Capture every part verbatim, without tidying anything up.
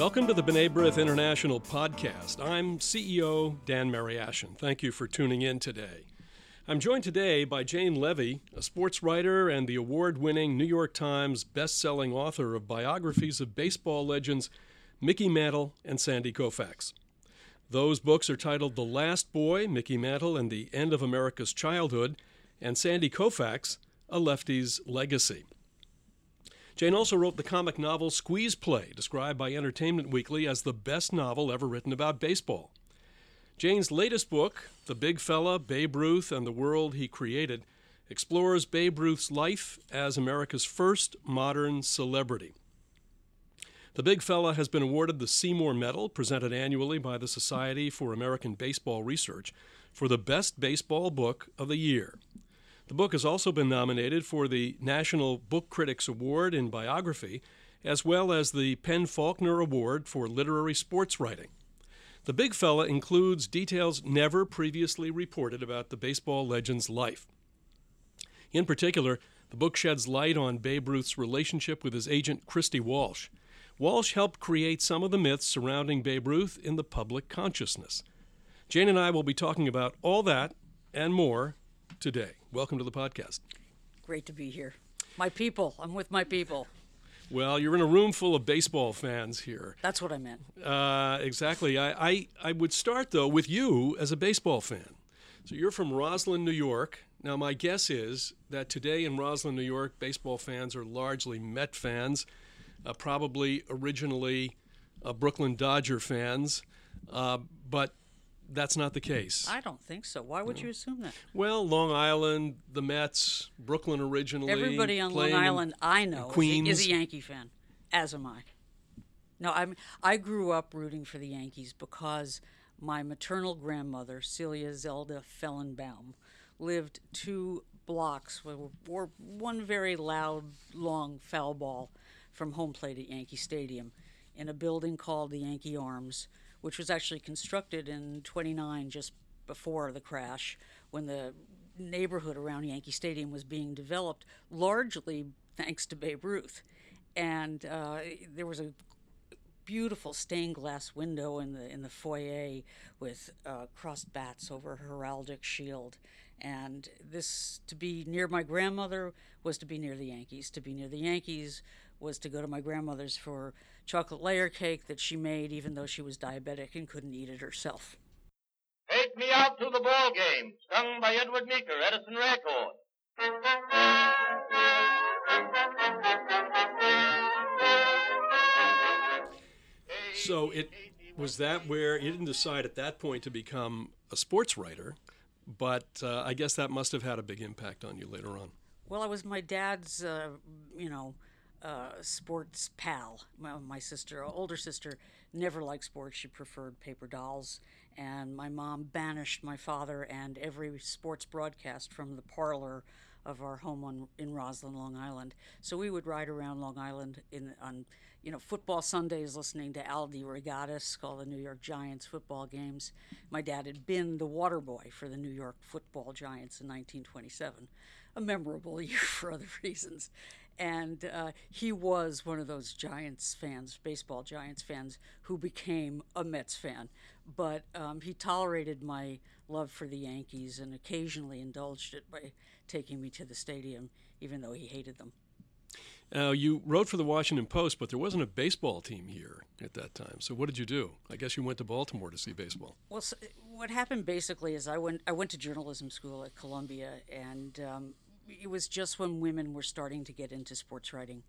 Welcome to the B'nai B'rith International podcast. I'm C E O Dan Mariaschin. Thank you for tuning in today. I'm joined today by Jane Leavy, a sports writer and the award-winning New York Times best-selling author of biographies of baseball legends Mickey Mantle and Sandy Koufax. Those books are titled The Last Boy: Mickey Mantle and the End of America's Childhood, and Sandy Koufax: A Lefty's Legacy. Jane also wrote the comic novel Squeeze Play, described by Entertainment Weekly as the best novel ever written about baseball. Jane's latest book, The Big Fella: Babe Ruth and the World He Created, explores Babe Ruth's life as America's first modern celebrity. The Big Fella has been awarded the Seymour Medal, presented annually by the Society for American Baseball Research, for the best baseball book of the year. The book has also been nominated for the National Book Critics Award in Biography, as well as the Pen-Faulkner Award for Literary Sports Writing. The Big Fella includes details never previously reported about the baseball legend's life. In particular, the book sheds light on Babe Ruth's relationship with his agent, Christy Walsh. Walsh helped create some of the myths surrounding Babe Ruth in the public consciousness. Jane and I will be talking about all that and more today. Welcome to the podcast. Great to be here. My people. I'm with my people. Well, you're in a room full of baseball fans here. That's what I meant. Uh, exactly. I, I, I would start, though, with you as a baseball fan. So you're from Roslyn, New York. Now, my guess is that today in Roslyn, New York, baseball fans are largely Met fans, uh, probably originally uh, Brooklyn Dodger fans, uh, but that's not the case. I don't think so. Why would no. you assume that? Well, Long Island, the Mets, Brooklyn originally. Everybody on Long Island in, I know is a Yankee fan, as am I. No, I'm, I grew up rooting for the Yankees because my maternal grandmother, Celia Zelda Fellinbaum, lived two blocks where were one very loud, long foul ball from home plate at Yankee Stadium in a building called the Yankee Arms, which was actually constructed in twenty-nine, just before the crash, when the neighborhood around Yankee Stadium was being developed, largely thanks to Babe Ruth. And uh, there was a beautiful stained glass window in the in the foyer with uh, crossed bats over a heraldic shield. And this, to be near my grandmother was to be near the Yankees. To be near the Yankees was to go to my grandmother's for chocolate layer cake that she made, even though she was diabetic and couldn't eat it herself. Take Me Out to the Ball Game, sung by Edward Meeker, Edison Records. So it was that where you didn't decide at that point to become a sports writer, but uh, I guess that must have had a big impact on you later on. Well, I was my dad's, uh, you know, Uh, sports pal. My, my sister, older sister, never liked sports. She preferred paper dolls. And my mom banished my father and every sports broadcast from the parlor of our home on, in Roslyn, Long Island. So we would ride around Long Island in on, you know, football Sundays, listening to Al DeRogatis call the New York Giants football games. My dad had been the water boy for the New York Football Giants in nineteen twenty-seven, a memorable year for other reasons. And uh, he was one of those Giants fans, baseball Giants fans, who became a Mets fan. But um, he tolerated my love for the Yankees and occasionally indulged it by taking me to the stadium, even though he hated them. Now, you wrote for the Washington Post, but there wasn't a baseball team here at that time. So what did you do? I guess you went to Baltimore to see baseball. Well, so what happened basically is I went, I went to journalism school at Columbia, and um, it was just when women were starting to get into sports writing.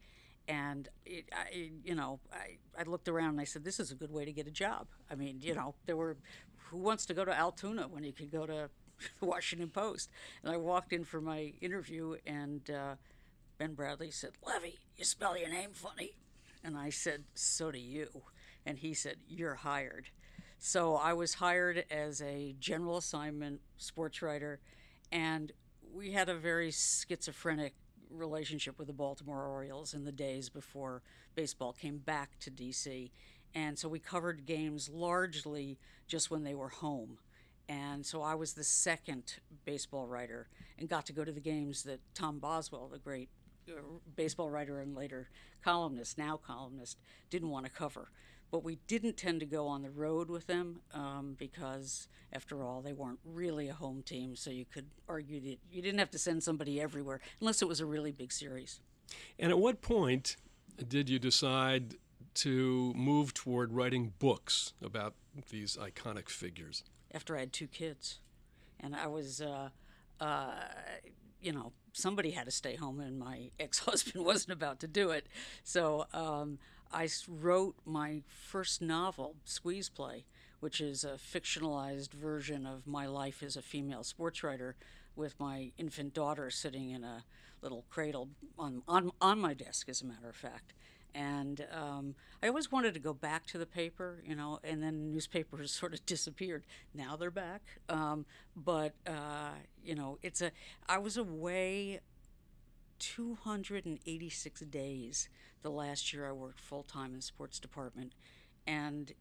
And, it, I, you know, I, I looked around and I said, this is a good way to get a job. I mean, you know, there were, who wants to go to Altoona when you could go to the Washington Post? And I walked in for my interview, and uh, Ben Bradlee said, Leavy, you spell your name funny. And I said, so do you. And he said, you're hired. So I was hired as a general assignment sports writer, and we had a very schizophrenic relationship with the Baltimore Orioles in the days before baseball came back to D C. And so we covered games largely just when they were home. And so I was the second baseball writer and got to go to the games that Tom Boswell, the great baseball writer and later columnist, now columnist, didn't want to cover. but we didn't tend to go on the road with them um, because, after all, they weren't really a home team, so you could argue that you didn't have to send somebody everywhere unless it was a really big series. And at what point did you decide to move toward writing books about these iconic figures? After I had two kids. And I was, uh, uh, you know, somebody had to stay home, and my ex-husband wasn't about to do it. So um, I wrote my first novel, Squeeze Play, which is a fictionalized version of my life as a female sports writer, with my infant daughter sitting in a little cradle on on, on my desk, as a matter of fact. And um, I always wanted to go back to the paper, you know, and then newspapers sort of disappeared. Now they're back. Um, but, uh, you know, it's a, I was away two hundred eighty-six days the last year I worked full-time in the sports department. And,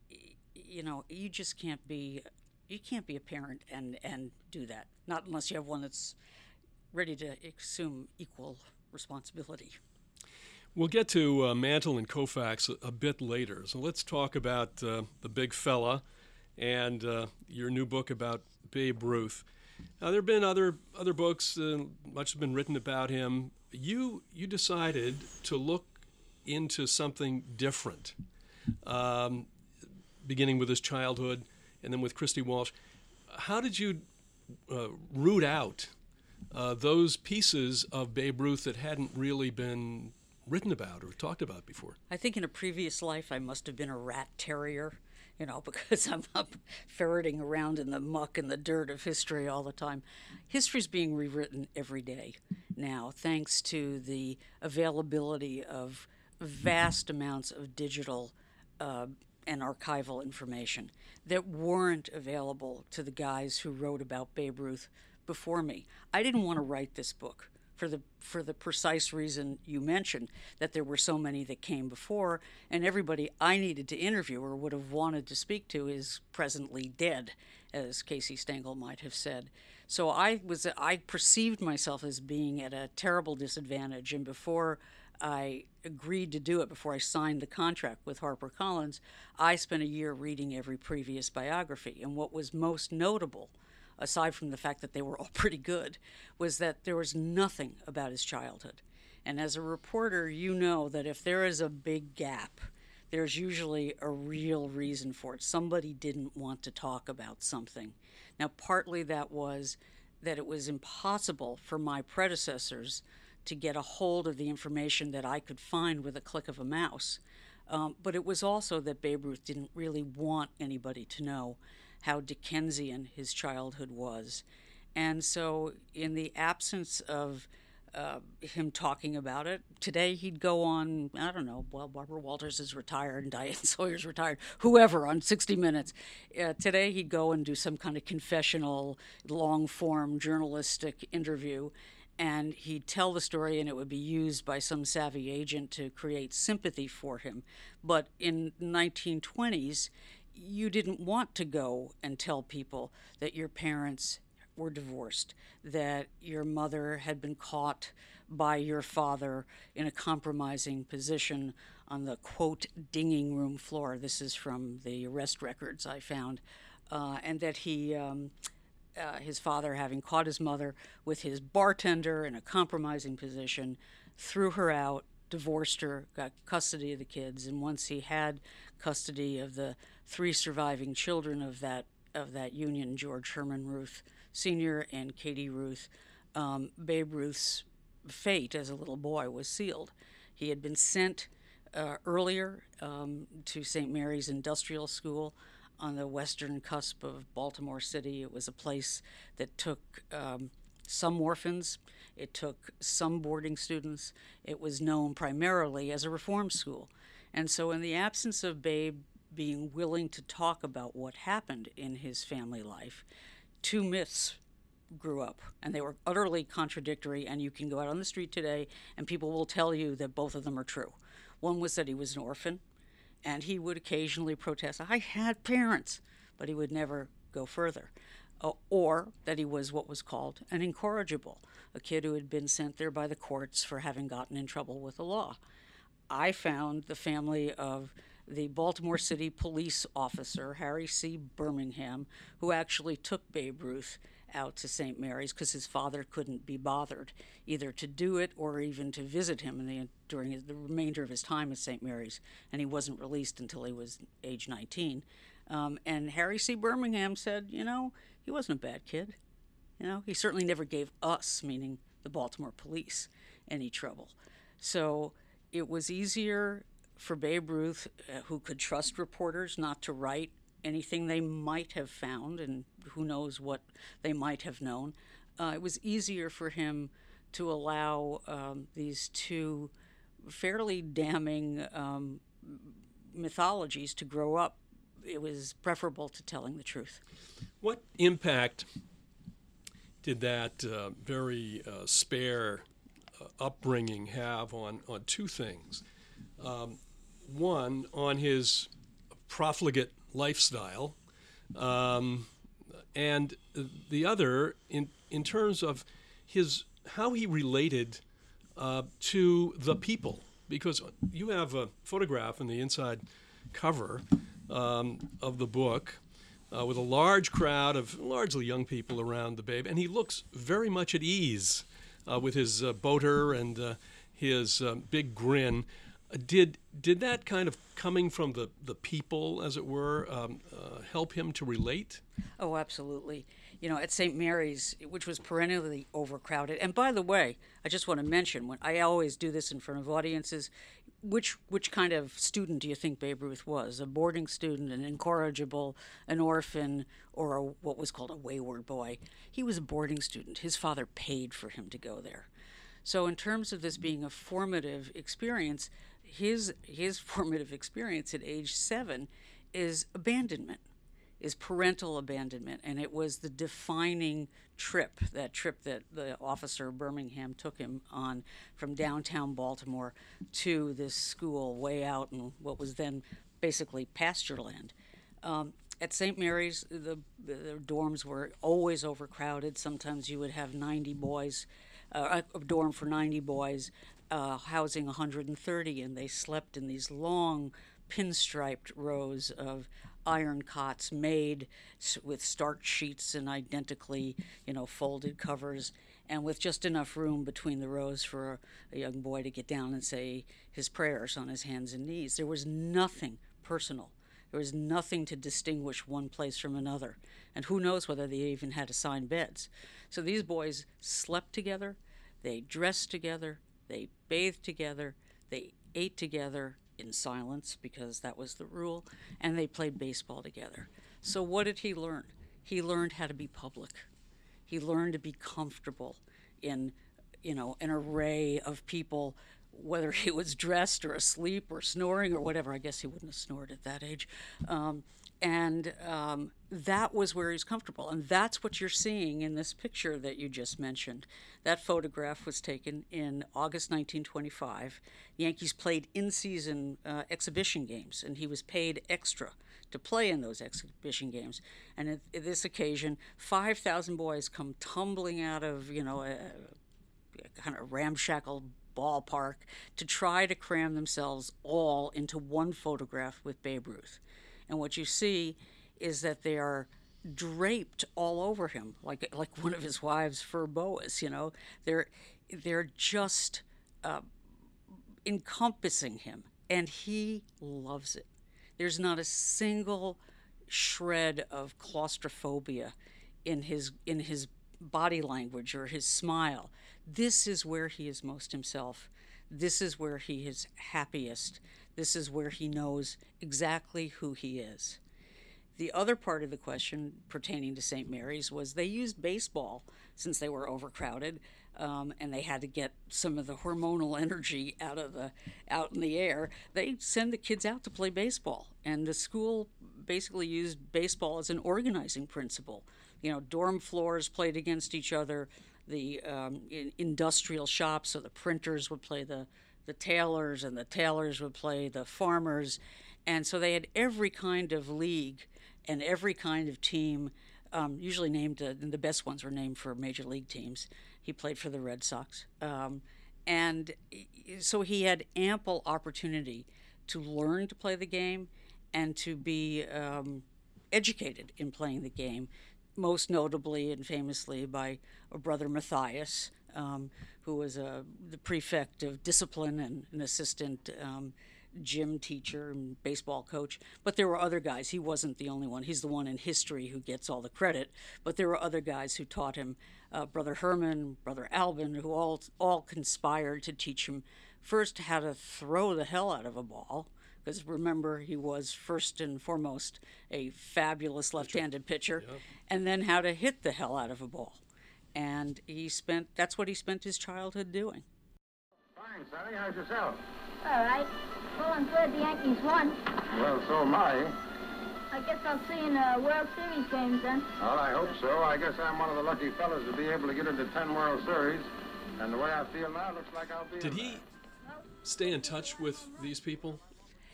you know, you just can't be, you can't be a parent and, and do that. Not unless you have one that's ready to assume equal responsibility. We'll get to uh, Mantle and Koufax a, a bit later. So let's talk about uh, The Big Fella and uh, your new book about Babe Ruth. Now, there have been other other books, uh, much has been written about him. You you decided to look into something different, um, beginning with his childhood and then with Christy Walsh. How did you uh, root out uh, those pieces of Babe Ruth that hadn't really been written about or talked about before? I think in a previous life I must have been a rat terrier, you know, because I'm up ferreting around in the muck and the dirt of history all the time. History's being rewritten every day now, thanks to the availability of vast amounts of digital uh, and archival information that weren't available to the guys who wrote about Babe Ruth before me. I didn't want to write this book for the for the precise reason you mentioned, that there were so many that came before, and everybody I needed to interview or would have wanted to speak to is presently dead, as Casey Stengel might have said. So I was I perceived myself as being at a terrible disadvantage, and before I agreed to do it, before I signed the contract with HarperCollins, I spent a year reading every previous biography, and what was most notable, aside from the fact that they were all pretty good, was that there was nothing about his childhood. And as a reporter, you know that if there is a big gap, there's usually a real reason for it. Somebody didn't want to talk about something. Now, partly that was that it was impossible for my predecessors to get a hold of the information that I could find with a click of a mouse. Um, but it was also that Babe Ruth didn't really want anybody to know how Dickensian his childhood was. And so in the absence of uh, him talking about it, today he'd go on, I don't know, well, Barbara Walters is retired and Diane Sawyer's retired, whoever, on sixty minutes. Uh, today he'd go and do some kind of confessional, long-form journalistic interview, and he'd tell the story and it would be used by some savvy agent to create sympathy for him. But in the nineteen twenties, you didn't want to go and tell people that your parents were divorced, that your mother had been caught by your father in a compromising position on the, quote, dinging room floor. This is from the arrest records I found. Uh, and that he, um, uh, his father, having caught his mother with his bartender in a compromising position, threw her out, divorced her, got custody of the kids, and once he had custody of the three surviving children of that of that union, George Herman Ruth Senior and Katie Ruth, um, Babe Ruth's fate as a little boy was sealed. He had been sent uh, earlier um, to Saint Mary's Industrial School on the western cusp of Baltimore City. It was a place that took um, some orphans, it took some boarding students. It was known primarily as a reform school. And so in the absence of Babe being willing to talk about what happened in his family life, two myths grew up, and they were utterly contradictory, and you can go out on the street today and people will tell you that both of them are true. One was that he was an orphan, and he would occasionally protest, I had parents, but he would never go further. Uh, or that he was what was called an incorrigible, a kid who had been sent there by the courts for having gotten in trouble with the law. I found the family of the Baltimore City police officer, Harry C. Birmingham, who actually took Babe Ruth out to Saint Mary's because his father couldn't be bothered either to do it or even to visit him in the, during his, the remainder of his time at Saint Mary's, and he wasn't released until he was age nineteen. Um, and Harry C. Birmingham said, you know, he wasn't a bad kid. You know, he certainly never gave us, meaning the Baltimore police, any trouble. So it was easier for Babe Ruth, uh, who could trust reporters not to write anything they might have found, and who knows what they might have known, uh, it was easier for him to allow um, these two fairly damning um, mythologies to grow up. It was preferable to telling the truth. What impact did that uh, very uh, spare uh, upbringing have on, on two things? Um, one, on his profligate lifestyle, um, and the other in in terms of his how he related uh, to the people, because you have a photograph in the inside cover um, of the book uh, with a large crowd of largely young people around the babe, and he looks very much at ease uh, with his uh, boater and uh, his uh, big grin. Did did that kind of coming from the, the people, as it were, um, uh, help him to relate? Oh, absolutely. You know, at Saint Mary's, which was perennially overcrowded, and by the way, I just want to mention, when I always do this in front of audiences, which which kind of student do you think Babe Ruth was? A boarding student, an incorrigible, an orphan, or a, what was called a wayward boy? He was a boarding student. His father paid for him to go there. So in terms of this being a formative experience, His his formative experience at age seven is abandonment, is parental abandonment, and it was the defining trip, that trip that the officer Birmingham took him on from downtown Baltimore to this school way out in what was then basically pasture land. Um, at Saint Mary's, the, the dorms were always overcrowded. Sometimes you would have ninety boys, uh, a dorm for ninety boys, Uh, housing one hundred thirty, and they slept in these long pinstriped rows of iron cots made s with starch sheets and identically, you know, folded covers, and with just enough room between the rows for a, a young boy to get down and say his prayers on his hands and knees. There was nothing personal. There was nothing to distinguish one place from another, and who knows whether they even had assigned beds. So these boys slept together, they dressed together, they bathed together, they ate together in silence because that was the rule, and they played baseball together. So what did he learn? He learned how to be public. He learned to be comfortable in, you know, an array of people, whether he was dressed or asleep or snoring or whatever. I guess he wouldn't have snored at that age. Um, and um, that was where he was comfortable. And that's what you're seeing in this picture that you just mentioned. That photograph was taken in August nineteen twenty-five. Yankees played in-season uh, exhibition games, and he was paid extra to play in those exhibition games. And at, at this occasion, five thousand boys come tumbling out of, you know, a, a kind of ramshackle ballpark to try to cram themselves all into one photograph with Babe Ruth. And what you see is that they are draped all over him, like like one of his wives' fur boas. You know, they're they're just uh, encompassing him, and he loves it. There's not a single shred of claustrophobia in his in his body language or his smile. This is where he is most himself. This is where he is happiest. This is where he knows exactly who he is. The other part of the question pertaining to Saint Mary's was they used baseball since they were overcrowded, um, and they had to get some of the hormonal energy out of the out in the air. They send the kids out to play baseball, and the school basically used baseball as an organizing principle. You know, dorm floors played against each other. The um, in industrial shops, so the printers would play the the tailors, and the tailors would play the farmers. And so they had every kind of league and every kind of team, um, usually named, uh, the best ones were named for major league teams. He played for the Red Sox. Um, and so he had ample opportunity to learn to play the game and to be um, educated in playing the game, most notably and famously by a brother Matthias, um, who was a, the prefect of discipline and an assistant um, gym teacher and baseball coach. But there were other guys. He wasn't the only one. He's the one in history who gets all the credit. But there were other guys who taught him, uh, Brother Herman, Brother Albin, who all, all conspired to teach him first how to throw the hell out of a ball, because remember, he was first and foremost a fabulous left-handed pitcher, yeah. and then how to hit the hell out of a ball. And he spent, that's what he spent his childhood doing. Fine, Sonny, how's yourself? All right. Well, I'm glad the Yankees won. Well, so am I. I guess I'll see you in a World Series game then. Well, I hope so. I guess I'm one of the lucky fellas to be able to get into ten World Series. And the way I feel now, looks like I'll be... Did he stay in touch with these people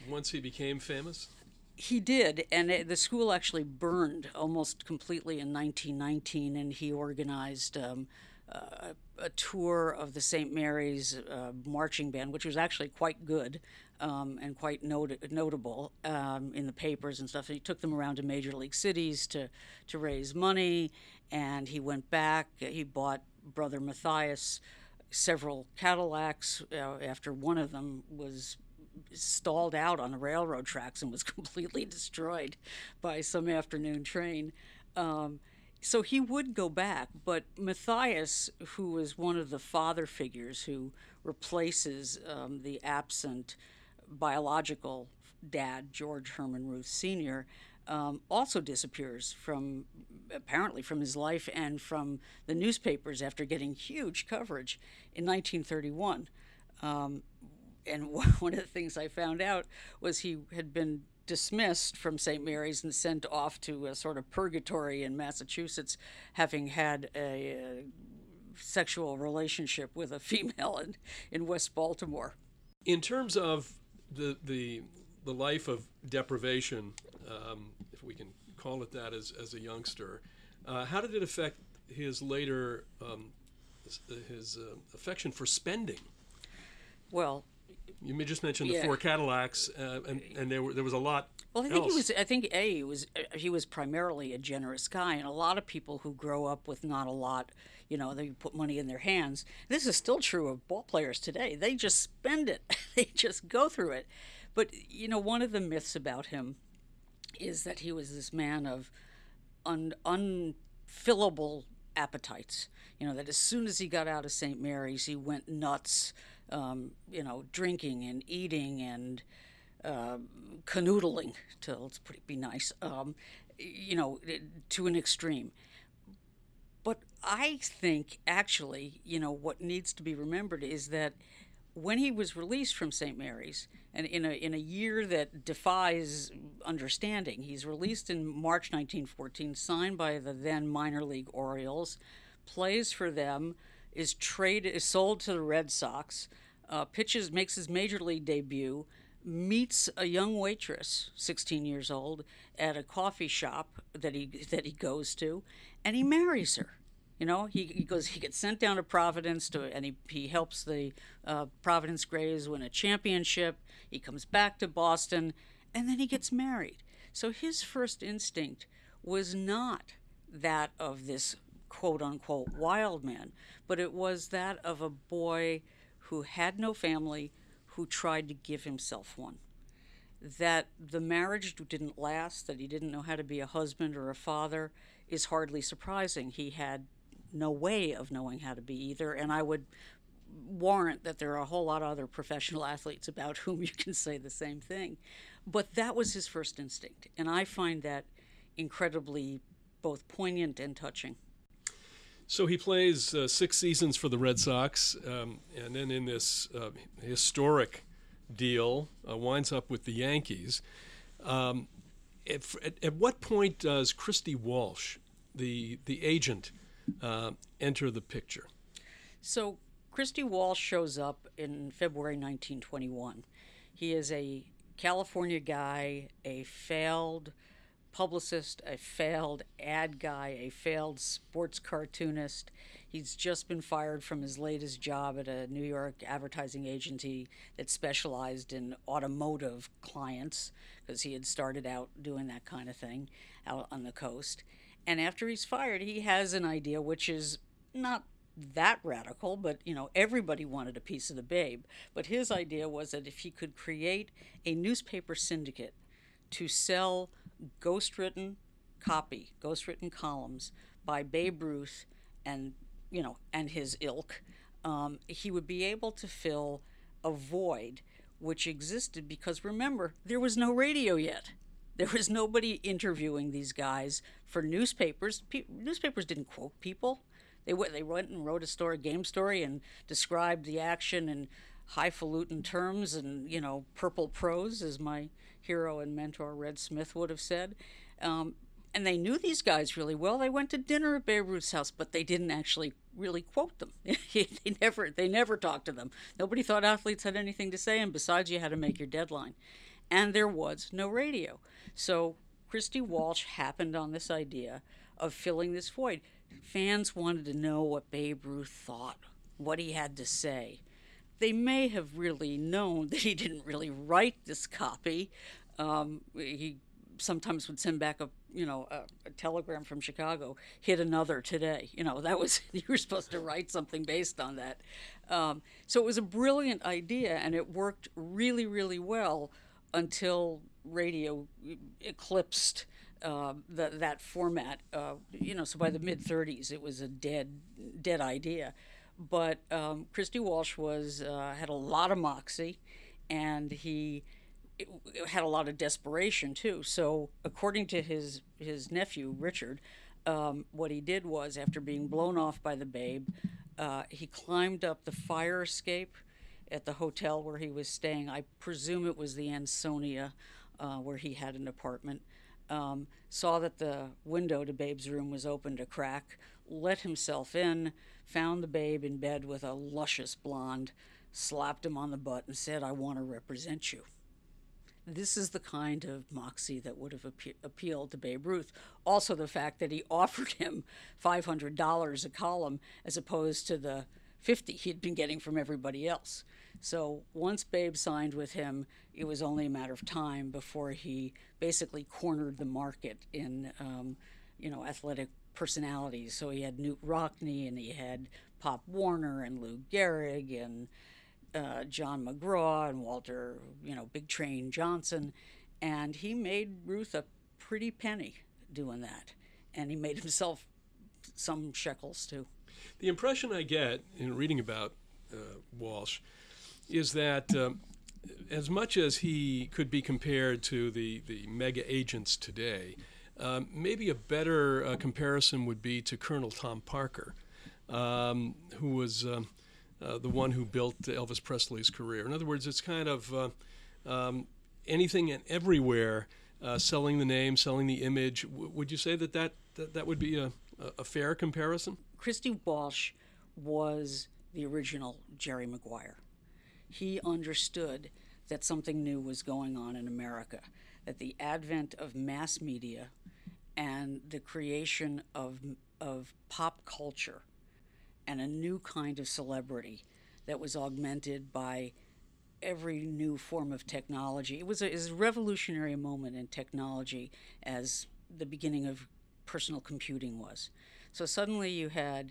once he became famous? He did, and it, the school actually burned almost completely in nineteen nineteen, and he organized um, uh, a tour of the Saint Mary's uh, marching band, which was actually quite good um, and quite not- notable um, in the papers and stuff. And he took them around to major league cities to, to raise money, and he went back. He bought Brother Matthias several Cadillacs uh, after one of them was stalled out on the railroad tracks and was completely destroyed by some afternoon train. Um, so he would go back, but Matthias, who is one of the father figures who replaces um, the absent biological dad, George Herman Ruth Senior, um, also disappears from, apparently from his life and from the newspapers after getting huge coverage in nineteen thirty-one. Um, And one of the things I found out was he had been dismissed from Saint Mary's and sent off to a sort of purgatory in Massachusetts, having had a, a sexual relationship with a female in, in West Baltimore. In terms of the the, the life of deprivation, um, if we can call it that, as, as a youngster, uh, how did it affect his later um, his, his uh, affection for spending? Well, you may just mention the yeah. four Cadillacs, uh, and, and there were there was a lot. Well, I think else. he was. I think a he was he was primarily a generous guy, and a lot of people who grow up with not a lot, you know, they put money in their hands. This is still true of ball players today. They just spend it. They just go through it. But you know, one of the myths about him is that he was this man of un, unfillable appetites. You know, that as soon as he got out of Saint Mary's, he went nuts. Um, you know, drinking and eating and uh, canoodling, to let's put it, be nice, um, you know, to an extreme. But I think actually, you know, what needs to be remembered is that when he was released from Saint Mary's, and in a in a year that defies understanding, he's released in March nineteen fourteen, signed by the then minor league Orioles, plays for them, is traded, is sold to the Red Sox, uh, pitches, makes his major league debut, meets a young waitress, sixteen years old, at a coffee shop that he that he goes to, and he marries her. You know, he, he goes, he gets sent down to Providence to, and he, he helps the uh, Providence Grays win a championship. He comes back to Boston, and then he gets married. So his first instinct was not that of this quote-unquote wild man, but it was that of a boy who had no family, who tried to give himself one. That the marriage didn't last, that he didn't know how to be a husband or a father, is hardly surprising. He had no way of knowing how to be either, and I would warrant that there are a whole lot of other professional athletes about whom you can say the same thing. But that was his first instinct, and I find that incredibly both poignant and touching. So he plays uh, six seasons for the Red Sox, um, and then in this uh, historic deal, uh, winds up with the Yankees. Um, at, at what point does Christy Walsh, the the agent, uh, enter the picture? So Christy Walsh shows up in February nineteen twenty-one. He is a California guy, a failed publicist, a failed ad guy, a failed sports cartoonist. He's just been fired from his latest job at a New York advertising agency that specialized in automotive clients, because he had started out doing that kind of thing out on the coast. And after he's fired, he has an idea which is not that radical, but, you know, everybody wanted a piece of the Babe. But his idea was that if he could create a newspaper syndicate to sell ghostwritten copy, ghostwritten columns by Babe Ruth and, you know, and his ilk, um, he would be able to fill a void which existed because, remember, there was no radio yet. There was nobody interviewing these guys for newspapers. Pe- newspapers didn't quote people. They went, they went and wrote a story, a game story, and described the action in highfalutin terms and, you know, purple prose, as my hero and mentor Red Smith would have said. Um, and they knew these guys really well. They went to dinner at Babe Ruth's house, but they didn't actually really quote them. they never they never talked to them. Nobody thought athletes had anything to say, and besides, you had to make your deadline. And there was no radio. So Christy Walsh happened on this idea of filling this void. Fans wanted to know what Babe Ruth thought, what he had to say. They may have really known that he didn't really write this copy. Um, he sometimes would send back a, you know, a, a telegram from Chicago, hit another today. You know, that was, you were supposed to write something based on that. Um, so it was a brilliant idea, and it worked really, really well until radio eclipsed Uh, the, that format, uh, you know, so by the mid-thirties, it was a dead dead idea. But um, Christy Walsh was uh, had a lot of moxie, and he it, it had a lot of desperation, too. So according to his, his nephew, Richard, um, what he did was, after being blown off by the Babe, uh, he climbed up the fire escape at the hotel where he was staying. I presume it was the Ansonia, uh, where he had an apartment. Um, saw that the window to Babe's room was opened a crack, let himself in, found the Babe in bed with a luscious blonde, slapped him on the butt, and said, "I want to represent you." This is the kind of moxie that would have appe- appealed to Babe Ruth. Also, the fact that he offered him five hundred dollars a column as opposed to the fifty he'd been getting from everybody else. So once Babe signed with him, it was only a matter of time before he basically cornered the market in, um, you know, athletic personalities. So he had Newt Rockney, and he had Pop Warner, and Lou Gehrig, and uh, John McGraw, and Walter, you know, Big Train Johnson, and he made Ruth a pretty penny doing that, and he made himself some shekels too. The impression I get in reading about uh, Walsh is that um, as much as he could be compared to the, the mega agents today, um, maybe a better uh, comparison would be to Colonel Tom Parker, um, who was um, uh, the one who built Elvis Presley's career. In other words, it's kind of uh, um, anything and everywhere, uh, selling the name, selling the image. W- would you say that that, that, that would be a, a fair comparison? Christy Walsh was the original Jerry Maguire. He understood that something new was going on in America, that the advent of mass media and the creation of of pop culture and a new kind of celebrity that was augmented by every new form of technology. It was a, it was a revolutionary moment in technology, as the beginning of personal computing was. So suddenly you had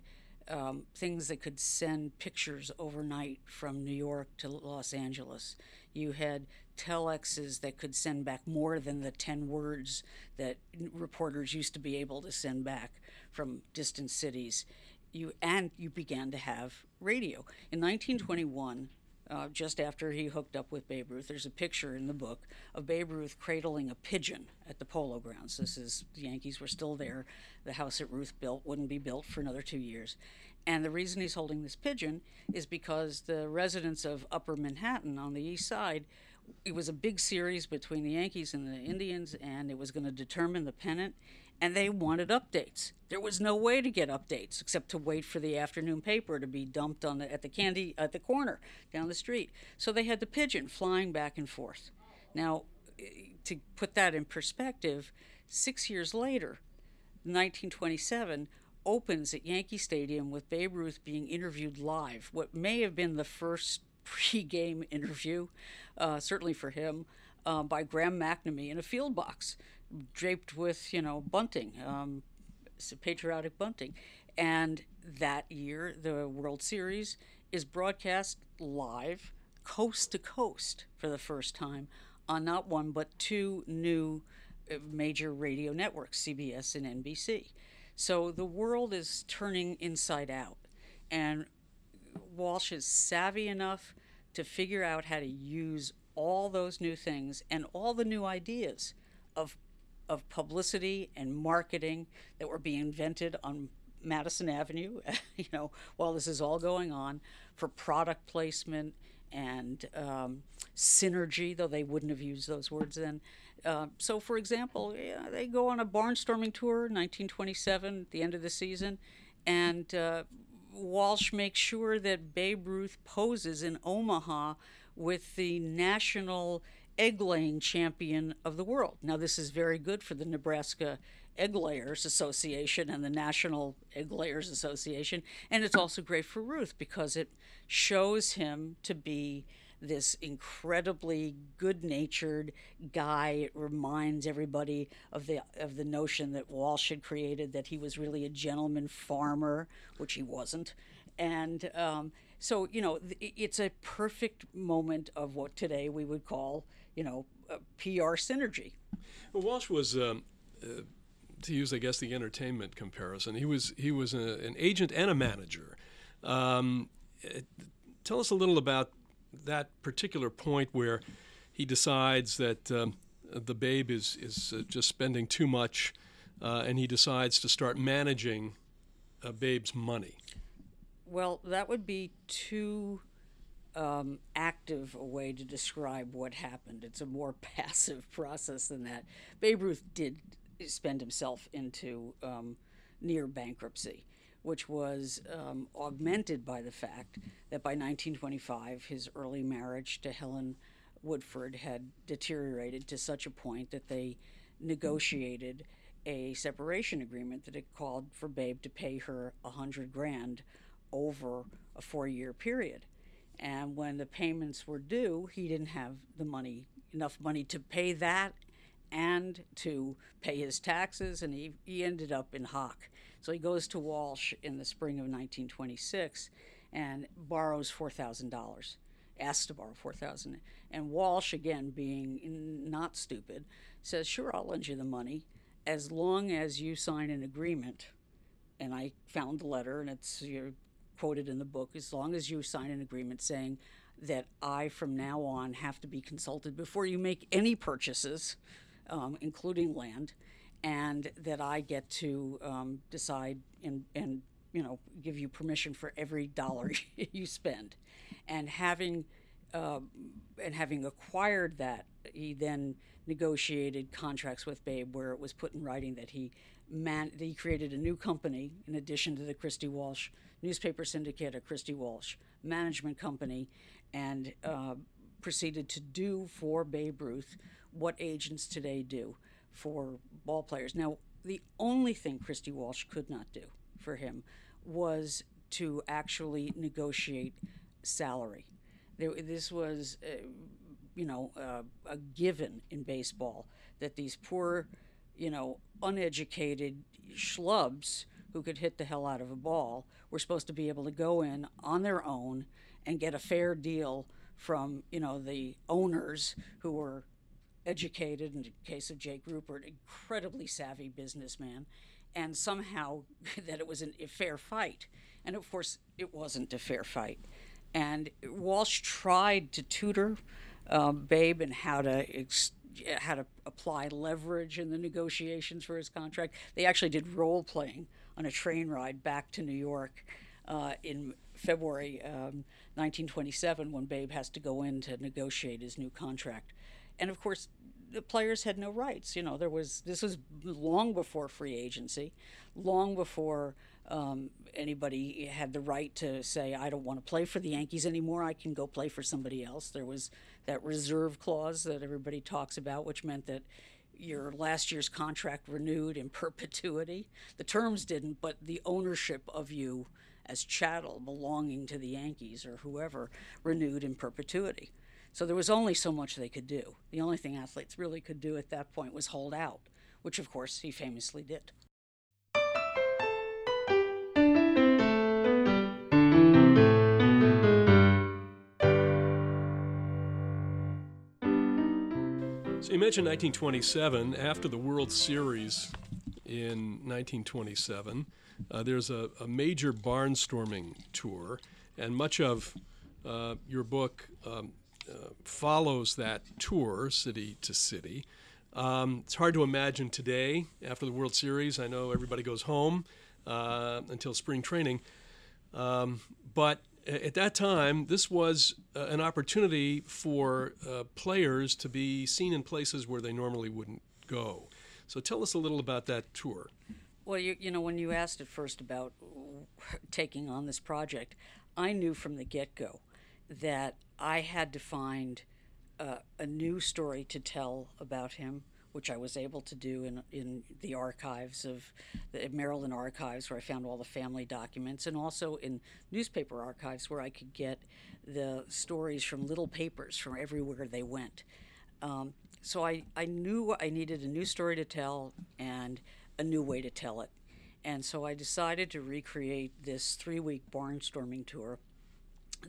Um, things that could send pictures overnight from New York to Los Angeles. You had telexes that could send back more than the ten words that reporters used to be able to send back from distant cities. You and you began to have radio. In nineteen twenty-one, uh, just after he hooked up with Babe Ruth, there's a picture in the book of Babe Ruth cradling a pigeon at the Polo Grounds. This is, the Yankees were still there. The house that Ruth built wouldn't be built for another two years. And the reason he's holding this pigeon is because the residents of Upper Manhattan on the East Side, it was a big series between the Yankees and the Indians, and it was going to determine the pennant, and they wanted updates. There was no way to get updates except to wait for the afternoon paper to be dumped on the, at the candy at the corner down the street. So they had the pigeon flying back and forth. Now, to put that in perspective, six years later, nineteen twenty-seven, opens at Yankee Stadium with Babe Ruth being interviewed live, what may have been the first pre-game interview, uh, certainly for him, uh, by Graham McNamee in a field box draped with, you know, bunting, um, patriotic bunting. And that year, the World Series is broadcast live coast to coast for the first time on not one but two new major radio networks, C B S and N B C. So the world is turning inside out, and Walsh is savvy enough to figure out how to use all those new things and all the new ideas of of publicity and marketing that were being invented on Madison Avenue, you know, while this is all going on, for product placement and um, synergy, though they wouldn't have used those words then. Uh, so, for example, yeah, they go on a barnstorming tour, nineteen twenty-seven, at the end of the season, and uh, Walsh makes sure that Babe Ruth poses in Omaha with the national egg laying champion of the world. Now, this is very good for the Nebraska Egg Layers Association and the National Egg Layers Association, and it's also great for Ruth because it shows him to be this incredibly good-natured guy. It reminds everybody of the of the notion that Walsh had created, that he was really a gentleman farmer, which he wasn't. And um, so, you know, it's a perfect moment of what today we would call, you know, uh, P R synergy. Well, Walsh was, um, uh, to use, I guess, the entertainment comparison, he was he was a, an agent and a manager. Um, it, tell us a little about that particular point where he decides that um, the Babe is, is uh, just spending too much, uh, and he decides to start managing uh, Babe's money. Well, that would be too um, active a way to describe what happened. It's a more passive process than that. Babe Ruth did spend himself into um, near bankruptcy, which was um, augmented by the fact that by nineteen twenty-five, his early marriage to Helen Woodford had deteriorated to such a point that they negotiated a separation agreement that it called for Babe to pay her a hundred grand over a four-year period. And when the payments were due, he didn't have the money, enough money to pay that and to pay his taxes, and he, he ended up in hock. So he goes to Walsh in the spring of nineteen twenty-six and borrows four thousand dollars, asks to borrow four thousand dollars. And Walsh, again, being not stupid, says, sure, I'll lend you the money as long as you sign an agreement. And I found the letter, and it's you're quoted in the book, as long as you sign an agreement saying that I, from now on, have to be consulted before you make any purchases, um, including land, and that I get to um, decide and, and, you know, give you permission for every dollar you spend. And having uh, and having acquired that, he then negotiated contracts with Babe where it was put in writing that he, man- that he created a new company in addition to the Christy Walsh newspaper syndicate, a Christy Walsh management company, and uh, proceeded to do for Babe Ruth what agents today do for ball players. Now, the only thing Christy Walsh could not do for him was to actually negotiate salary. There, this was, uh, you know, uh, a given in baseball that these poor, you know, uneducated schlubs who could hit the hell out of a ball were supposed to be able to go in on their own and get a fair deal from, you know, the owners who were educated, in the case of Jake Rupert, an incredibly savvy businessman, and somehow that it was an, a fair fight. And of course, it wasn't a fair fight. And Walsh tried to tutor um, Babe in how to ex- how to apply leverage in the negotiations for his contract. They actually did role playing on a train ride back to New York uh, in February um, nineteen twenty-seven, when Babe has to go in to negotiate his new contract. And of course, the players had no rights. You know, there was this was long before free agency, long before um, anybody had the right to say, I don't want to play for the Yankees anymore, I can go play for somebody else. There was that reserve clause that everybody talks about, which meant that your last year's contract renewed in perpetuity. The terms didn't, but the ownership of you as chattel belonging to the Yankees or whoever renewed in perpetuity. So there was only so much they could do. The only thing athletes really could do at that point was hold out, which of course he famously did. So you mentioned nineteen twenty-seven. After the World Series in nineteen twenty-seven, uh, there's a, a major barnstorming tour, and much of uh, your book um, uh, follows that tour city to city. Um, it's hard to imagine today, after the World Series. I know everybody goes home uh, until spring training, um, but at that time, this was uh, an opportunity for uh, players to be seen in places where they normally wouldn't go. So tell us a little about that tour. Well, you, you know, when you asked at first about taking on this project, I knew from the get-go that I had to find uh, a new story to tell about him, which I was able to do in in the archives of the Maryland archives, where I found all the family documents, and also in newspaper archives where I could get the stories from little papers from everywhere they went. Um, so I, I knew I needed a new story to tell and a new way to tell it. And so I decided to recreate this three-week barnstorming tour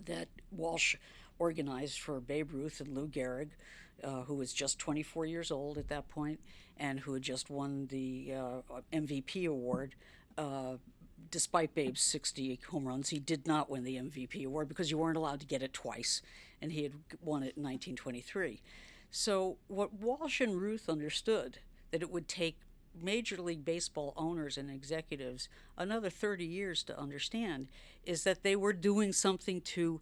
that Walsh organized for Babe Ruth and Lou Gehrig, Uh, who was just twenty-four years old at that point and who had just won the uh, M V P award. Uh, despite Babe's sixty home runs, he did not win the M V P award because you weren't allowed to get it twice, and he had won it in nineteen twenty-three. So what Walsh and Ruth understood, that it would take Major League Baseball owners and executives another thirty years to understand, is that they were doing something to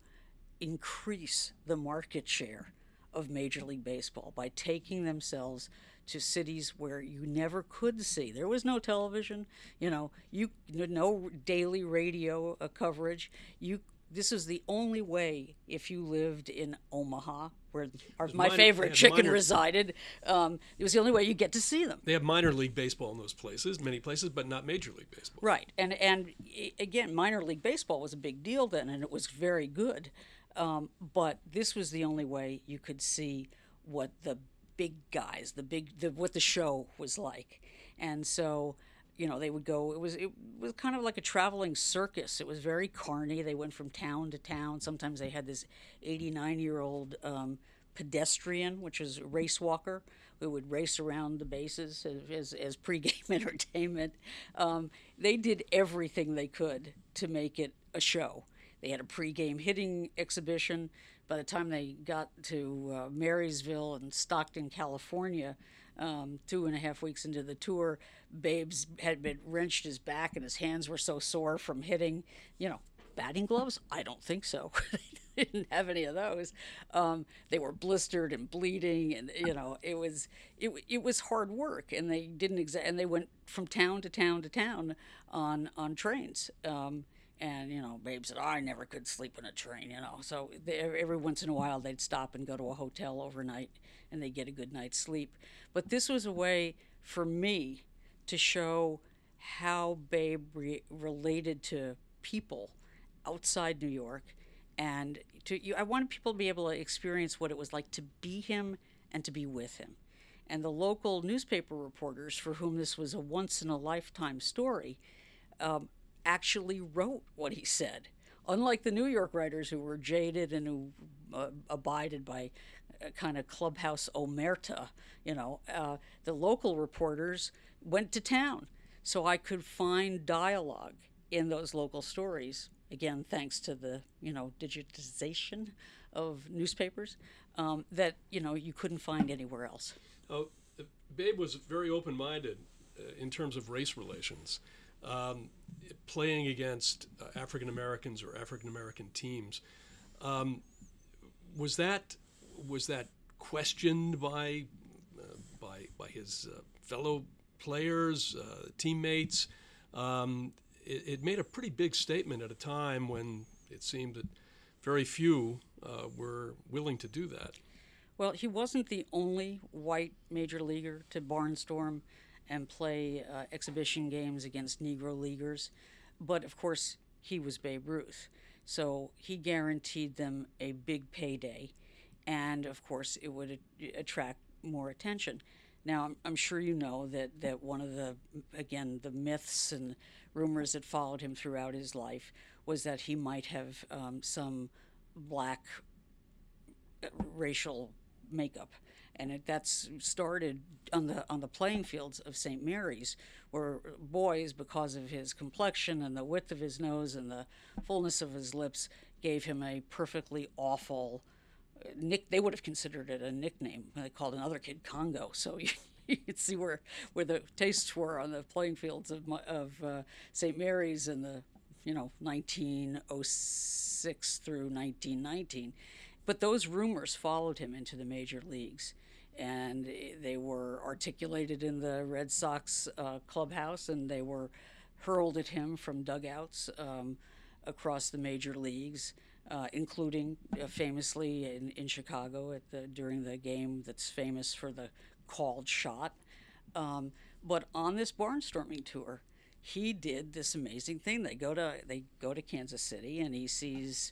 increase the market share of Major League Baseball by taking themselves to cities where you never could see. There was no television, you know, you no daily radio uh, coverage. You this is the only way, if you lived in Omaha, where our, my minor, favorite chicken minor, resided, um, it was the only way you get to see them. They have minor league baseball in those places, many places, but not Major League Baseball. Right, and and again, minor league baseball was a big deal then, and it was very good. Um, but this was the only way you could see what the big guys, the big, the, what the show was like. And so, you know, they would go, it was, it was kind of like a traveling circus. It was very carny. They went from town to town. Sometimes they had this eighty-nine-year-old um, pedestrian, which is a race walker, who would race around the bases as, as, as pregame entertainment. Um, they did everything they could to make it a show. They had a pregame hitting exhibition. By the time they got to uh, Marysville and Stockton, California, um, two and a half weeks into the tour, Babe's had been wrenched his back and his hands were so sore from hitting, you know, batting gloves? I don't think so. They didn't have any of those. Um, they were blistered and bleeding, and you know, it was it it was hard work, and they didn't exa- and they went from town to town to town on on trains. Um, And, you know, Babe said, I never could sleep in a train, you know. So they, every once in a while they'd stop and go to a hotel overnight and they'd get a good night's sleep. But this was a way for me to show how Babe re- related to people outside New York. And to you, I wanted people to be able to experience what it was like to be him and to be with him. And the local newspaper reporters, for whom this was a once-in-a-lifetime story, um, actually wrote what he said. Unlike the New York writers who were jaded and who uh, abided by a kind of clubhouse omerta, you know, uh, the local reporters went to town. So I could find dialogue in those local stories, again, thanks to the, you know, digitization of newspapers um, that, you know, you couldn't find anywhere else. Oh, Babe was very open-minded uh, in terms of race relations. Um, playing against uh, African Americans or African American teams, um, was that was that questioned by uh, by by his uh, fellow players, uh, teammates? Um, it, it made a pretty big statement at a time when it seemed that very few uh, were willing to do that. Well, he wasn't the only white major leaguer to barnstorm and play uh, exhibition games against Negro leaguers, but of course he was Babe Ruth, so he guaranteed them a big payday, and of course it would attract more attention. Now, I'm, I'm sure you know that, that one of the, again, the myths and rumors that followed him throughout his life was that he might have um, some black racial makeup. And it, that's started on the on the playing fields of Saint Mary's, where boys, because of his complexion and the width of his nose and the fullness of his lips, gave him a perfectly awful nick. They would have considered it a nickname. They called another kid Congo. So you, you could see where where the tastes were on the playing fields of of uh, Saint Mary's in the you know nineteen oh six through nineteen nineteen. But those rumors followed him into the major leagues, and they were articulated in the Red Sox uh, clubhouse, and they were hurled at him from dugouts um, across the major leagues, uh, including uh, famously in, in Chicago at the during the game that's famous for the called shot. Um, but on this barnstorming tour, he did this amazing thing. They go to they go to Kansas City, and he sees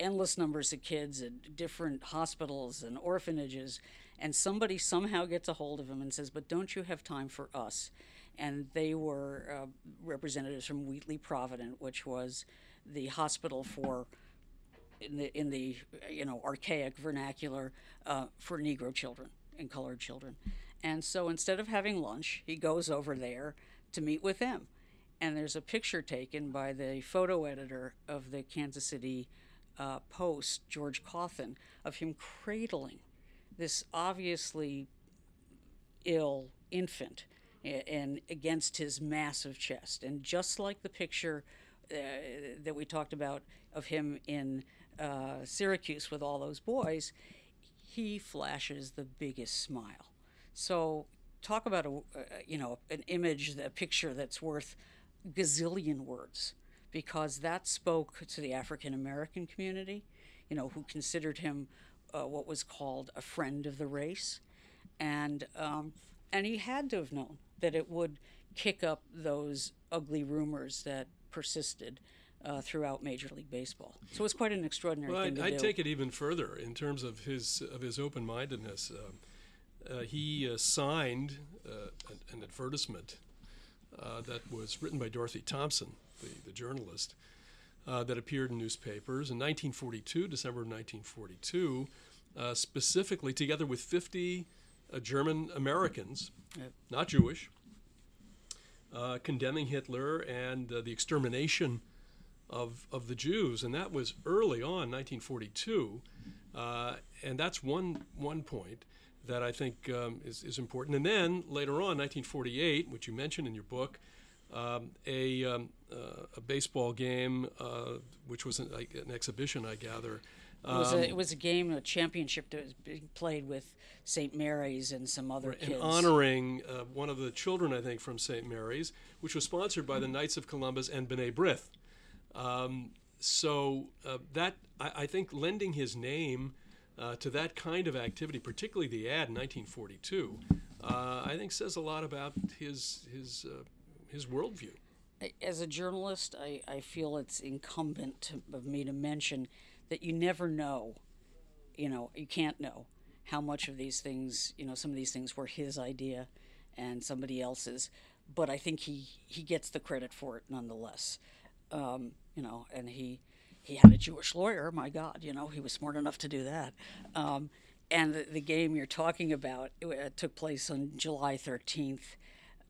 endless numbers of kids at different hospitals and orphanages, and somebody somehow gets a hold of him and says, but don't you have time for us? And they were uh, representatives from Wheatley Provident, which was the hospital for, in the, in the you know, archaic vernacular, uh, for Negro children and colored children. And so instead of having lunch, he goes over there to meet with them. And there's a picture taken by the photo editor of the Kansas City Uh, Post, George Coffin, of him cradling this obviously ill infant and, and against his massive chest. And just like the picture uh, that we talked about of him in uh, Syracuse with all those boys, he flashes the biggest smile. So talk about a uh, you know an image, a picture that's worth gazillion words, because that spoke to the African-American community, you know, who considered him uh, what was called a friend of the race. And, um, and he had to have known that it would kick up those ugly rumors that persisted uh, throughout Major League Baseball. So it was quite an extraordinary well, thing I'd, to do. I'd take it even further in terms of his, of his open-mindedness. Uh, uh, he uh, signed uh, an, an advertisement uh, that was written by Dorothy Thompson, The, the journalist, uh, that appeared in newspapers in nineteen forty-two, December of nineteen forty-two, uh, specifically together with fifty uh, German Americans, yep. not Jewish, uh, condemning Hitler and uh, the extermination of of the Jews, and that was early on, nineteen forty-two, uh, and that's one one point that I think um, is is important. And then later on, nineteen forty-eight, which you mentioned in your book. Um, a, um, uh, a baseball game, uh, which was an, like, an exhibition, I gather. Um, it, was a, it was a game, a championship that was being played with Saint Mary's and some other right, kids. And honoring uh, one of the children, I think, from Saint Mary's, which was sponsored by the Knights of Columbus and B'nai B'rith. Um, so uh, that, I, I think, lending his name uh, to that kind of activity, particularly the ad in nineteen forty-two, uh, I think says a lot about his his. Uh, his worldview. As a journalist, I, I feel it's incumbent to, of me to mention that you never know, you know, you can't know how much of these things, you know, some of these things were his idea and somebody else's, but I think he, he gets the credit for it nonetheless. Um, you know, and he, he had a Jewish lawyer, my God, you know, he was smart enough to do that. Um, and the, the game you're talking about it, it took place on July thirteenth,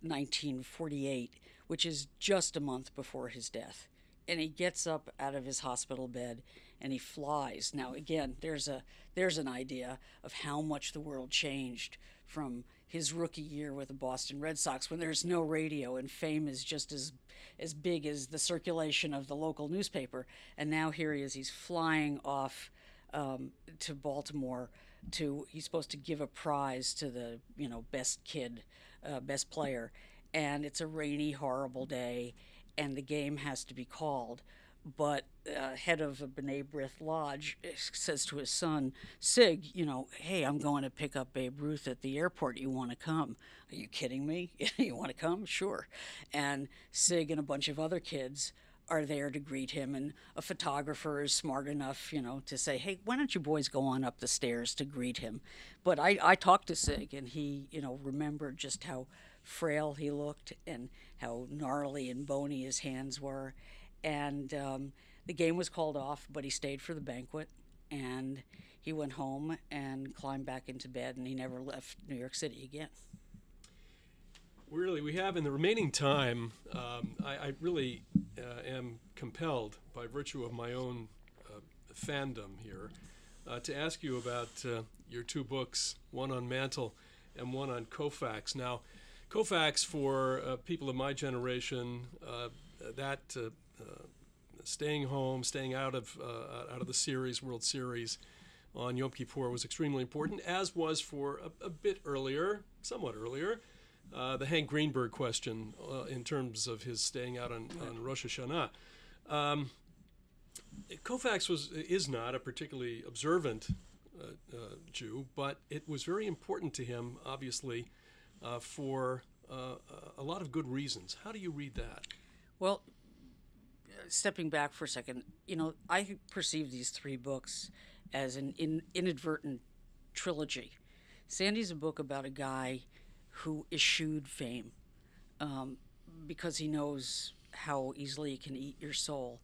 nineteen forty-eight, which is just a month before his death. And he gets up out of his hospital bed and he flies. Now, again, there's a there's an idea of how much the world changed from his rookie year with the Boston Red Sox, when there's no radio and fame is just as as big as the circulation of the local newspaper. And now here he is, he's flying off um, to Baltimore to, he's supposed to give a prize to the, you know, best kid, Uh, best player, and it's a rainy, horrible day, and the game has to be called. but uh, head of a B'nai B'rith Lodge says to his son, Sig, you know, hey, I'm going to pick up Babe Ruth at the airport. You want to come? Are you kidding me? You want to come? Sure. And Sig and a bunch of other kids are there to greet him, and a photographer is smart enough, you know, to say, hey, why don't you boys go on up the stairs to greet him? But I, I talked to Sig, and he, you know, remembered just how frail he looked and how gnarly and bony his hands were. And um, the game was called off, but he stayed for the banquet, and he went home and climbed back into bed, and he never left New York City again. Really, we have in the remaining time, um, I, I really uh, am compelled by virtue of my own uh, fandom here uh, to ask you about uh, your two books, one on Mantle and one on Koufax. Now, Koufax, for uh, people of my generation, uh, that uh, uh, staying home, staying out of, uh, out of the series, World Series, on Yom Kippur was extremely important, as was for a, a bit earlier, somewhat earlier, Uh, the Hank Greenberg question uh, in terms of his staying out on, on Rosh Hashanah. Um, Koufax was, is not a particularly observant uh, uh, Jew, but it was very important to him, obviously, uh, for uh, a lot of good reasons. How do you read that? Well, stepping back for a second, you know, I perceive these three books as an in, inadvertent trilogy. Sandy's a book about a guy who eschewed fame um, because he knows how easily it can eat your soul.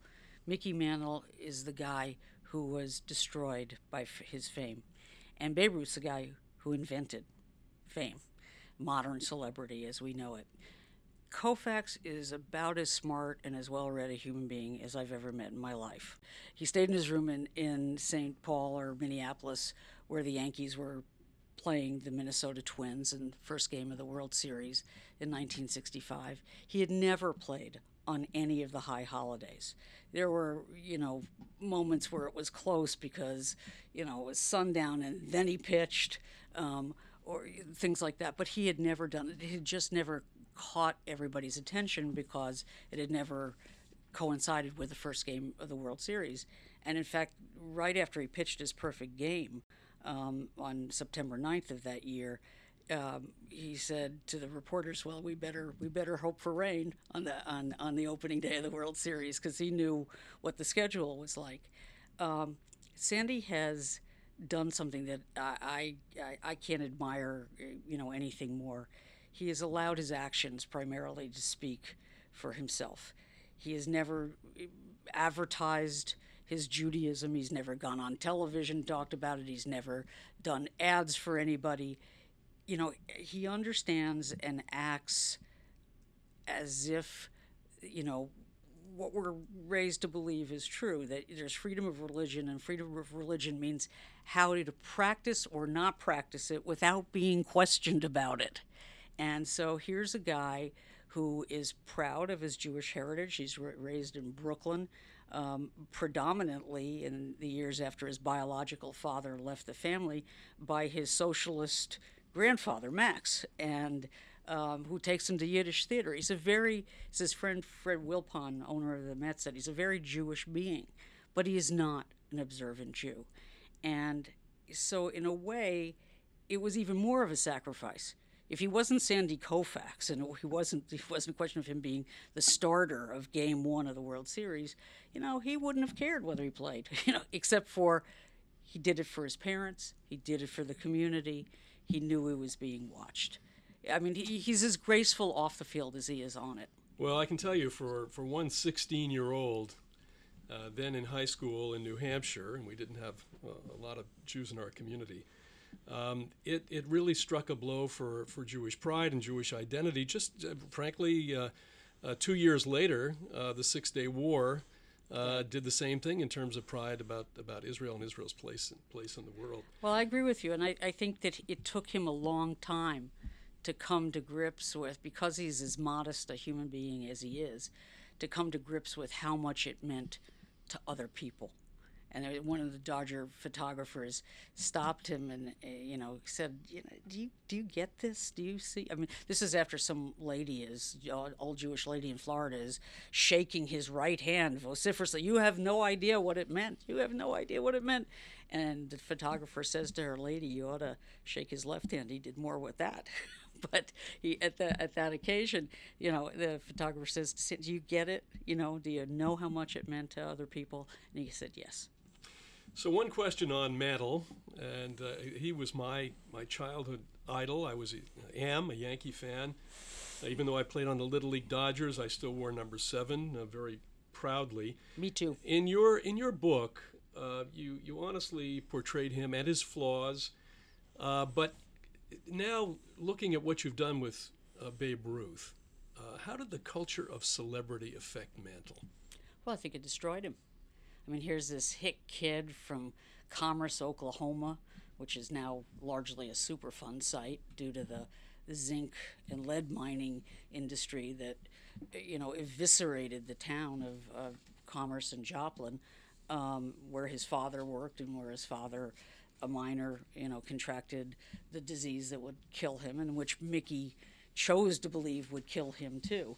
Mickey Mantle is the guy who was destroyed by f his fame. And Babe Ruth's the guy who invented fame, modern celebrity as we know it. Koufax is about as smart and as well-read a human being as I've ever met in my life. He stayed in his room in, in Saint Paul or Minneapolis, where the Yankees were playing the Minnesota Twins in the first game of the World Series in nineteen sixty-five. He had never played on any of the high holidays. There were, you know, moments where it was close because, you know, it was sundown and then he pitched, um, or things like that. But he had never done it. It had just never caught everybody's attention because it had never coincided with the first game of the World Series. And in fact, right after he pitched his perfect game, Um, on September ninth of that year, um, he said to the reporters, well, we better we better hope for rain on the on, on the opening day of the World Series, because he knew what the schedule was like. Um, Sandy has done something that I, I, I can't admire, you know, anything more. He has allowed his actions primarily to speak for himself. He has never advertised his Judaism. He's never gone on television, talked about it. He's never done ads for anybody. You know, he understands and acts as if, you know, what we're raised to believe is true, that there's freedom of religion, and freedom of religion means how to practice or not practice it without being questioned about it. And so here's a guy who is proud of his Jewish heritage. He's raised in Brooklyn. Um, predominantly in the years after his biological father left the family, by his socialist grandfather, Max, and um, who takes him to Yiddish theater. He's a very, as his friend Fred Wilpon, owner of the Met, said, he's a very Jewish being, but he is not an observant Jew. And so in a way, it was even more of a sacrifice. If he wasn't Sandy Koufax, and he wasn't, it wasn't a question of him being the starter of Game One of the World Series, you know, he wouldn't have cared whether he played, you know, except for he did it for his parents, he did it for the community, he knew he was being watched. I mean, he, he's as graceful off the field as he is on it. Well, I can tell you, for for one sixteen-year-old, uh, then in high school in New Hampshire, and we didn't have a, a lot of Jews in our community. Um, it, it really struck a blow for, for Jewish pride and Jewish identity. Just uh, frankly, uh, uh, two years later, uh, the Six-Day War uh, did the same thing in terms of pride about, about Israel and Israel's place, place in the world. Well, I agree with you, and I, I think that it took him a long time to come to grips with, because he's as modest a human being as he is, to come to grips with how much it meant to other people. And one of the Dodger photographers stopped him and, you know, said, you know, do you, do you get this? Do you see? I mean, this is after some lady is, old Jewish lady in Florida is shaking his right hand vociferously. You have no idea what it meant. You have no idea what it meant. And the photographer says to her, lady, you ought to shake his left hand. He did more with that. But he, at, the, at that occasion, you know, the photographer says, do you get it? You know, do you know how much it meant to other people? And he said, yes. So one question on Mantle, and uh, he was my, my childhood idol. I was a, am a Yankee fan. Uh, even though I played on the Little League Dodgers, I still wore number seven uh, very proudly. Me too. In your, in your book, uh, you, you honestly portrayed him and his flaws, uh, but now, looking at what you've done with uh, Babe Ruth, uh, how did the culture of celebrity affect Mantle? Well, I think it destroyed him. I mean, here's this hick kid from Commerce, Oklahoma, which is now largely a Superfund site due to the zinc and lead mining industry that, you know, eviscerated the town of, of Commerce and Joplin, um, where his father worked and where his father, a minor, you know, contracted the disease that would kill him, and which Mickey chose to believe would kill him too.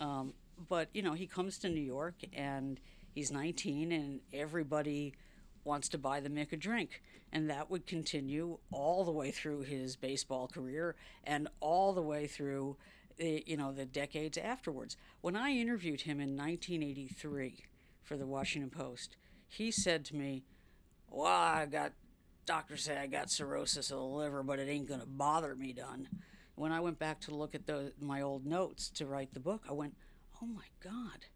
Um, but, you know, he comes to New York and he's nineteen and everybody wants to buy the Mick a drink. And that would continue all the way through his baseball career and all the way through, the, you know, the decades afterwards. When I interviewed him in nineteen eighty-three for the Washington Post, he said to me, well, I got doctors say I got cirrhosis of the liver, but it ain't going to bother me done. When I went back to look at the, my old notes to write the book, I went, oh, my God.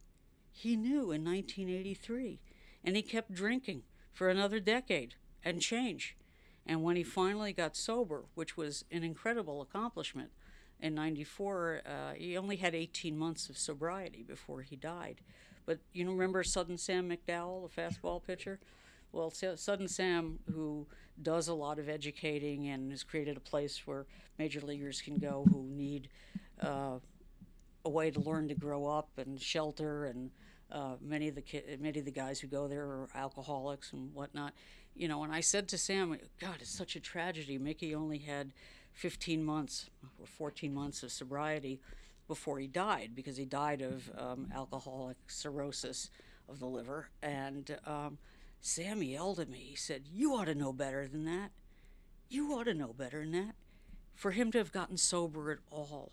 He knew in nineteen eighty-three, and he kept drinking for another decade and change. And when he finally got sober, which was an incredible accomplishment, in ninety-four, uh, he only had eighteen months of sobriety before he died. But you remember Sudden Sam McDowell, the fastball pitcher? Well, Sudden Sam, who does a lot of educating and has created a place where major leaguers can go who need uh, a way to learn to grow up and shelter, and uh, many of the ki- many of the guys who go there are alcoholics and whatnot. You know, and I said to Sam, God, it's such a tragedy. Mickey only had fifteen months or fourteen months of sobriety before he died, because he died of um, alcoholic cirrhosis of the liver. And um, Sammy yelled at me. He said, you ought to know better than that. You ought to know better than that. For him to have gotten sober at all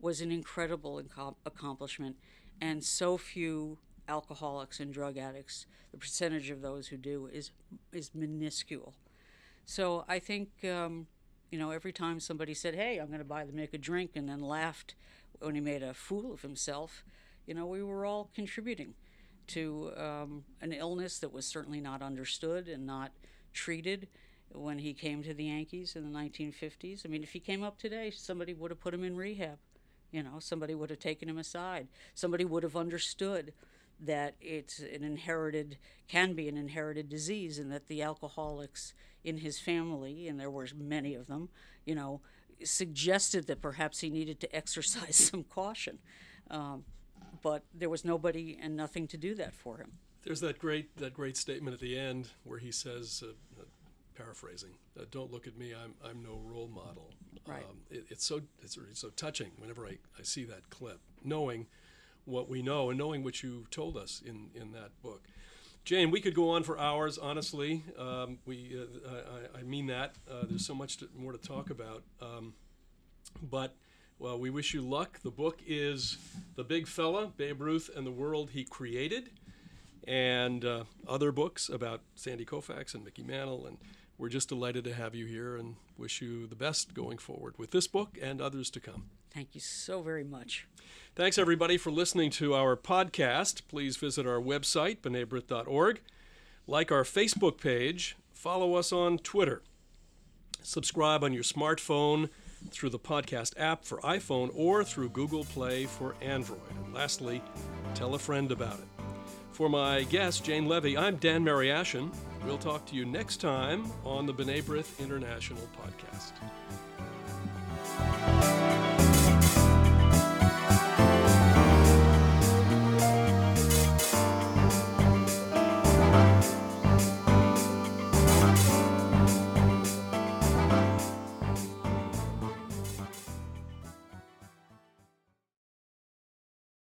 was an incredible inco- accomplishment, and so few alcoholics and drug addicts, the percentage of those who do is is minuscule. So I think, um, you know, every time somebody said, hey, I'm going to buy the Mick a drink, and then laughed when he made a fool of himself, you know, we were all contributing to um, an illness that was certainly not understood and not treated when he came to the Yankees in the nineteen fifties. I mean, if he came up today, somebody would have put him in rehab. You know, somebody would have taken him aside. Somebody would have understood that it's an inherited, can be an inherited disease, and that the alcoholics in his family, and there were many of them, you know, suggested that perhaps he needed to exercise some caution. Um, But there was nobody and nothing to do that for him. There's that great that great statement at the end where he says, uh, uh, paraphrasing, uh, "Don't look at me. I'm I'm no role model." Right. Um, it, it's so it's, it's so touching whenever I, I see that clip, knowing what we know and knowing what you told us in, in that book. Jane, we could go on for hours. Honestly, um, we uh, I, I mean that. Uh, there's so much to, more to talk about, um, but. Well, we wish you luck. The book is The Big Fella, Babe Ruth and the World He Created, and uh, other books about Sandy Koufax and Mickey Mantle. And we're just delighted to have you here and wish you the best going forward with this book and others to come. Thank you so very much. Thanks, everybody, for listening to our podcast. Please visit our website, B'nai B'rith dot org. Like our Facebook page. Follow us on Twitter. Subscribe on your smartphone through the podcast app for iPhone or through Google Play for Android. And lastly, tell a friend about it. For my guest, Jane Leavy, I'm Dan Mariaschin. We'll talk to you next time on the B'nai B'rith International Podcast.